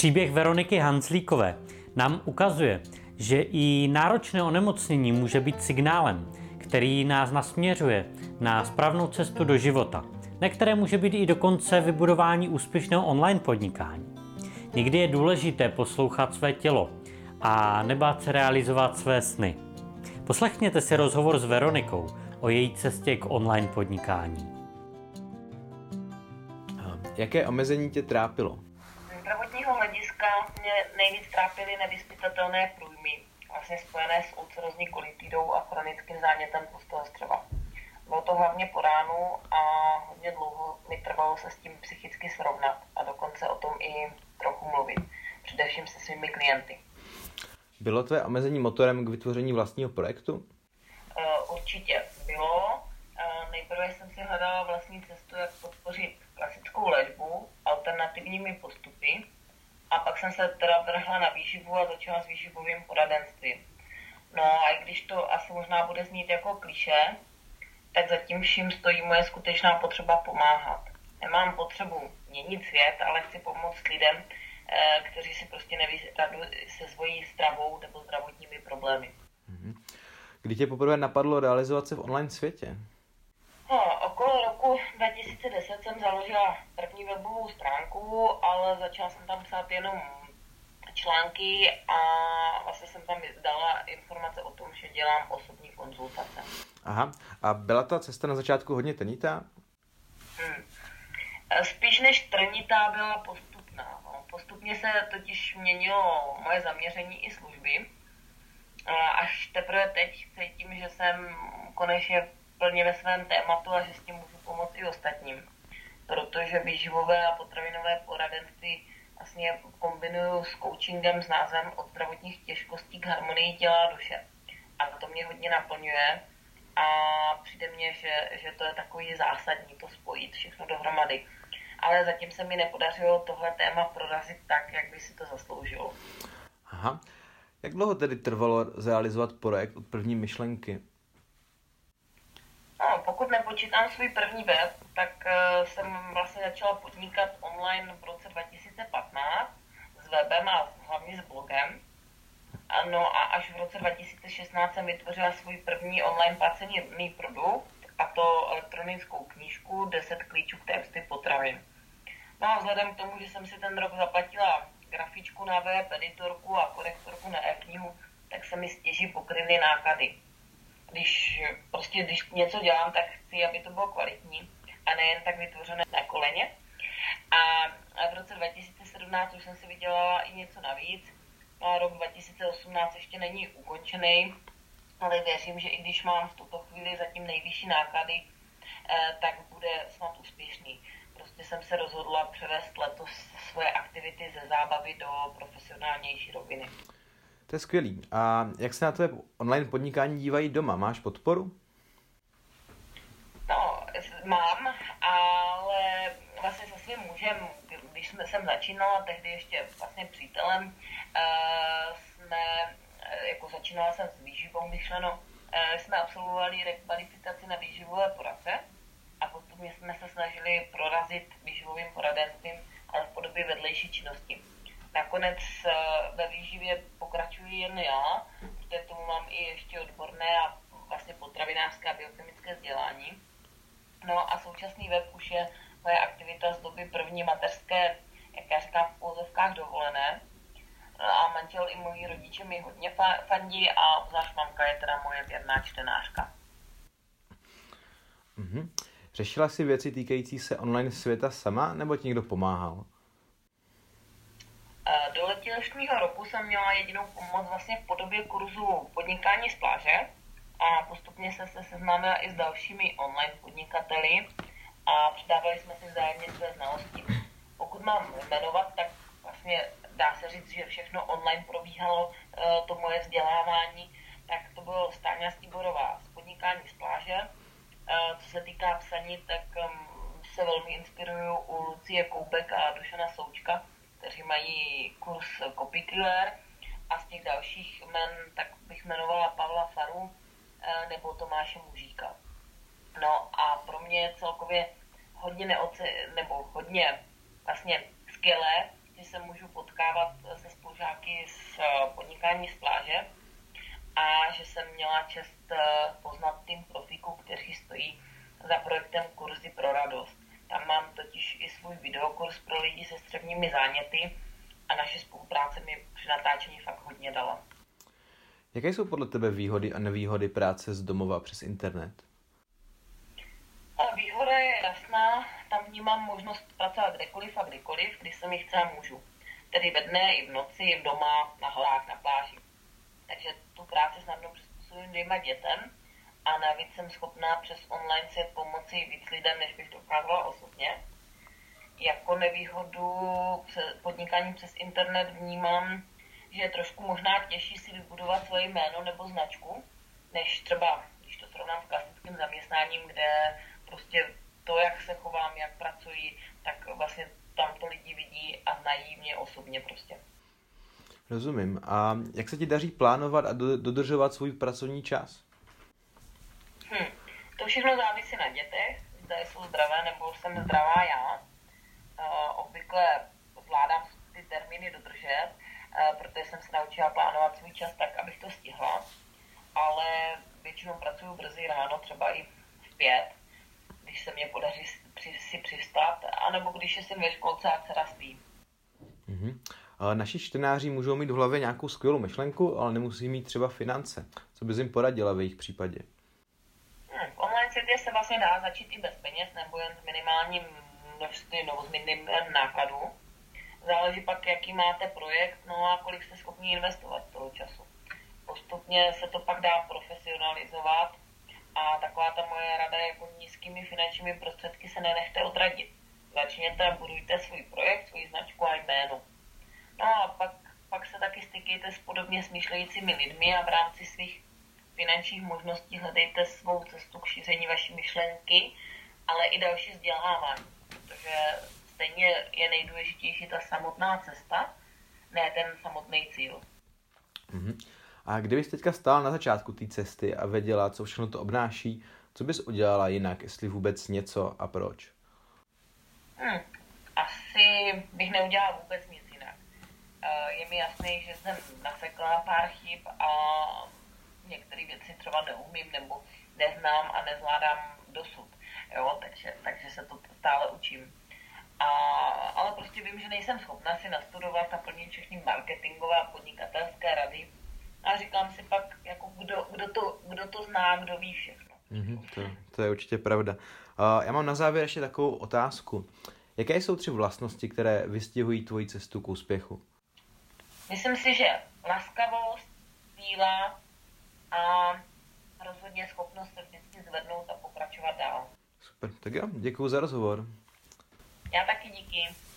Příběh Veroniky Hanzlíkové nám ukazuje, že i náročné onemocnění může být signálem, který nás nasměřuje na správnou cestu do života, na které může být i dokonce vybudování úspěšného online podnikání. Někdy je důležité poslouchat své tělo a nebát se realizovat své sny. Poslechněte si rozhovor s Veronikou o její cestě k online podnikání. Jaké omezení tě trápilo? Z zdravotního hlediska mě nejvíc trápily nevyspytatelné průjmy, vlastně spojené s ulcerózní kolitidou a chronickým zánětem tlustého střeva. Bylo to hlavně po ránu a hodně dlouho mi trvalo se s tím psychicky srovnat a dokonce o tom i trochu mluvit, především se svými klienty. Bylo tvé omezení motorem k vytvoření vlastního projektu? Určitě bylo. Nejprve jsem si hledala vlastní cestu, jak podpořit klasickou léčbu alternativními postupy a pak jsem se teda vrhla na výživu a začala s výživovým poradenstvím. No a i když to asi možná bude znít jako klišé, tak zatím vším stojí moje skutečná potřeba pomáhat. Nemám potřebu měnit svět, ale chci pomoct lidem, kteří si prostě neví radu se svojí stravou nebo zdravotními problémy. Kdy tě poprvé napadlo realizovat se v online světě? Okolo roku 2010 jsem založila první webovou stránku, ale začala jsem tam psát jenom články a vlastně jsem tam dala informace o tom, že dělám osobní konzultace. Aha, a byla ta cesta na začátku hodně trnitá? Spíš než trnitá byla postupná. Postupně se totiž měnilo moje zaměření i služby. Až teprve teď cítím, že jsem konečně plně ve svém tématu a že s tím můžu pomoct i ostatním. Protože výživové a potravinové poradenství vlastně kombinuju s coachingem s názvem Od zdravotních těžkostí k harmonii těla a duše. A to mě hodně naplňuje a přijde mně, že to je takový zásadní to spojit všechno dohromady. Ale zatím se mi nepodařilo tohle téma prorazit tak, jak by si to zasloužilo. Aha. Jak dlouho tedy trvalo zrealizovat projekt od první myšlenky? No, pokud nepočítám svůj první web, tak jsem vlastně začala podnikat online v roce 2015 s webem a hlavně s blogem. No a až v roce 2016 jsem vytvořila svůj první online placený produkt, a to elektronickou knížku 10 klíčů k tajemství potravin. No a vzhledem k tomu, že jsem si ten rok zaplatila grafičku na web, editorku a korektorku na e-knihu, tak se mi stěží pokryly náklady. Když něco dělám, tak chci, aby to bylo kvalitní a nejen tak vytvořené na koleně. A v roce 2017 už jsem si vydělala i něco navíc. A rok 2018 ještě není ukončený, ale věřím, že i když mám v tuto chvíli zatím nejvyšší náklady, tak bude snad úspěšný. Prostě jsem se rozhodla převést letos svoje aktivity ze zábavy do profesionálnější roviny. To je skvělý. A jak se na tvé online podnikání dívají doma? Máš podporu? No, mám, ale vlastně se svým mužem, když jsem začínala, tehdy ještě vlastně přítelem, začínala jsem s výživou myšleno, jsme absolvovali rekvalifikaci na výživové poradce a postupně jsme se snažili prorazit výživovým poradenstvím, ale v podobě vedlejší činnosti. Nakonec ve výživě pokračuji jen já, protože tomu mám i ještě odborné a vlastně potravinářské a biochemické vzdělání. No a současný web už je moje aktivita z doby první mateřské, jaká říkám v úvozovkách dovolené. A manžel i moji rodiče mi hodně fandí a zvlášť mamka je teda moje věrná čtenářka. Řešila jsi věci týkající se online světa sama, nebo ti někdo pomáhal? Do letošního roku jsem měla jedinou pomoc vlastně v podobě kurzu podnikání z pláže a postupně jsem se seznámila i s dalšími online podnikateli a předávali jsme si vzájemně své znalosti. Pokud mám jmenovat, tak vlastně dá se říct, že všechno online probíhalo to moje vzdělávání, tak to bylo Stáňa Tiborová z podnikání z pláže. Co se týká psaní, tak se velmi inspiruju u Lucie Koubek a Dušana Součka, kteří mají kurz Copykiller, a z těch dalších jmen tak bych jmenovala Pavla Faru nebo Tomáše Mužíka. No a pro mě je celkově hodně vlastně skvělé, že se můžu potkávat setkání z pláže a že jsem měla čest poznat tým profíků, kteří stojí za projektem Kurzy pro radost. Tam mám totiž i svůj videokurs pro lidi se střevními záněty a naše spolupráce mi při natáčení fakt hodně dala. Jaké jsou podle tebe výhody a nevýhody práce z domova přes internet? Výhoda je jasná, tam vnímám možnost pracovat kdekoliv a kdykoliv, když se mi chce a můžu. Tedy ve dne, i v noci, i doma, na horách, na pláži. Takže tu práci snadno přizpůsobím dvěma dětem a navíc jsem schopná přes online se pomoci víc lidem, než bych dokázala osobně. Jako nevýhodu podnikání přes internet vnímám, že je trošku možná těžší si vybudovat svoje jméno nebo značku, než třeba, když to srovnám s klasickým zaměstnáním, kde prostě to, jak se chovám, jak pracuji, tak vlastně tam to lidi vidí a znají mě osobně prostě. Rozumím. A jak se ti daří plánovat a dodržovat svůj pracovní čas? To všechno závisí na dětech, zda jsou zdravé nebo jsem zdravá já. Obvykle zvládám ty termíny dodržet, protože jsem se naučila plánovat svůj čas tak, abych to stihla. Ale většinou pracuju brzy ráno, třeba i v 5, když se mě podaří si přistat, anebo když jsem ve školce a dcera spí. Naši čtenáři můžou mít v hlavě nějakou skvělou myšlenku, ale nemusí mít třeba finance. Co bys jim poradila v jejich případě? V online světě se vlastně dá začít i bez peněz, nebo jen s minimálním množstvím nebo s minimálním nákladů. Záleží pak, jaký máte projekt, no a kolik jste schopni investovat toho času. Postupně se to pak dá profesionalizovat a taková ta moje rada je, jako nízkými finančními prostředky se nenechte odradit. Začněte a budujte svůj projekt, svou značku a jméno. No a pak se taky stykejte s podobně smýšlejícími lidmi a v rámci svých finančních možností hledejte svou cestu k šíření vaší myšlenky, ale i další vzdělávání, protože stejně je nejdůležitější ta samotná cesta, ne ten samotný cíl. A kdybys teďka stála na začátku té cesty a věděla, co všechno to obnáší, co bys udělala jinak, jestli vůbec něco a proč? Asi bych neudělala vůbec nic jinak. Je mi jasný, že jsem nasekla pár chyb a některé věci třeba neumím nebo neznám a nezvládám dosud. Jo, takže se to stále učím. Ale prostě vím, že nejsem schopna si nastudovat a plnit všechny marketingové a podnikatelské rady. A říkám si pak, jako kdo to zná, kdo ví všechno. To je určitě pravda. Já mám na závěr ještě takovou otázku. Jaké jsou 3 vlastnosti, které vystihují tvoji cestu k úspěchu? Myslím si, že laskavost, víla a rozhodně schopnost se vždycky zvednout a pokračovat dál. Super, tak jo, děkuju za rozhovor. Já taky díky.